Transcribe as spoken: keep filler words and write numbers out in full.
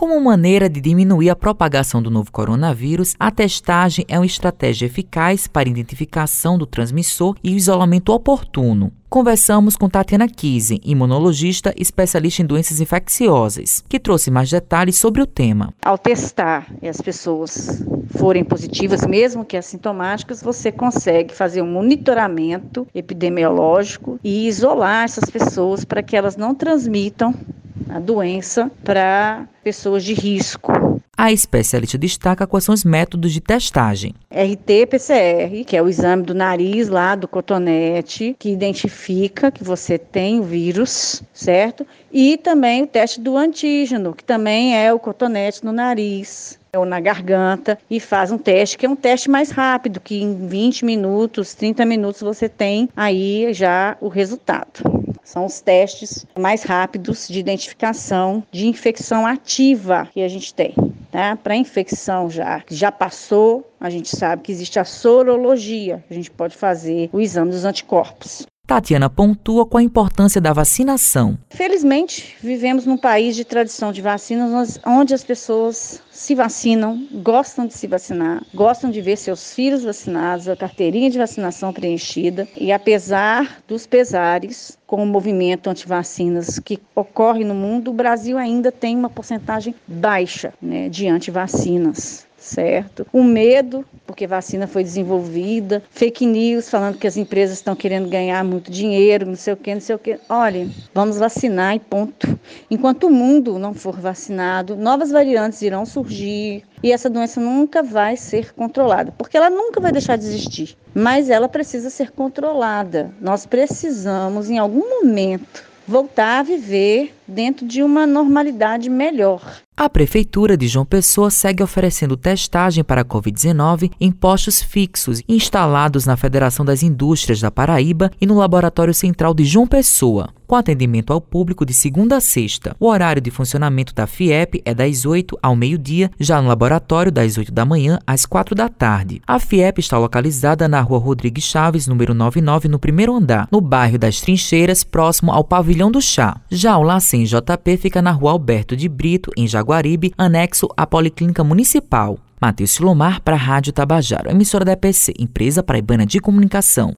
Como maneira de diminuir a propagação do novo coronavírus, a testagem é uma estratégia eficaz para a identificação do transmissor e o isolamento oportuno. Conversamos com Tatiana Kisen, imunologista especialista em doenças infecciosas, que trouxe mais detalhes sobre o tema. Ao testar e as pessoas forem positivas, mesmo que assintomáticas, você consegue fazer um monitoramento epidemiológico e isolar essas pessoas para que elas não transmitam a doença para pessoas de risco. A especialista destaca quais são os métodos de testagem. R T P C R, que é o exame do nariz lá do cotonete, que identifica que você tem o vírus, certo? E também o teste do antígeno, que também é o cotonete no nariz ou na garganta, e faz um teste que é um teste mais rápido, que em vinte minutos, trinta minutos você tem aí já o resultado. São os testes mais rápidos de identificação de infecção ativa que a gente tem, tá? Para infecção já, já passou, a gente sabe que existe a sorologia, a gente pode fazer o exame dos anticorpos. Tatiana pontua com a importância da vacinação. Felizmente, vivemos num país de tradição de vacinas, onde as pessoas se vacinam, gostam de se vacinar, gostam de ver seus filhos vacinados, a carteirinha de vacinação preenchida. E apesar dos pesares com o movimento antivacinas que ocorre no mundo, o Brasil ainda tem uma porcentagem baixa, né, de antivacinas. Certo? O medo, porque vacina foi desenvolvida, fake news falando que as empresas estão querendo ganhar muito dinheiro, não sei o que, não sei o que. Olha, vamos vacinar e ponto. Enquanto o mundo não for vacinado, novas variantes irão surgir e essa doença nunca vai ser controlada, porque ela nunca vai deixar de existir, mas ela precisa ser controlada. Nós precisamos, em algum momento, voltar a viver dentro de uma normalidade melhor. A Prefeitura de João Pessoa segue oferecendo testagem para a covid dezenove em postos fixos instalados na Federação das Indústrias da Paraíba e no Laboratório Central de João Pessoa, com atendimento ao público de segunda a sexta. O horário de funcionamento da FIEP é das oito ao meio-dia, já no laboratório das oito da manhã às quatro da tarde. A FIEP está localizada na Rua Rodrigues Chaves, número noventa e nove, no primeiro andar, no bairro das Trincheiras, próximo ao Pavilhão do Chá. Já o Lacen J P fica na Rua Alberto de Brito, em Jaguaribe, Guaribe, anexo à Policlínica Municipal. Matheus Silomar para a Rádio Tabajara, emissora da E P C, Empresa Paraibana de Comunicação.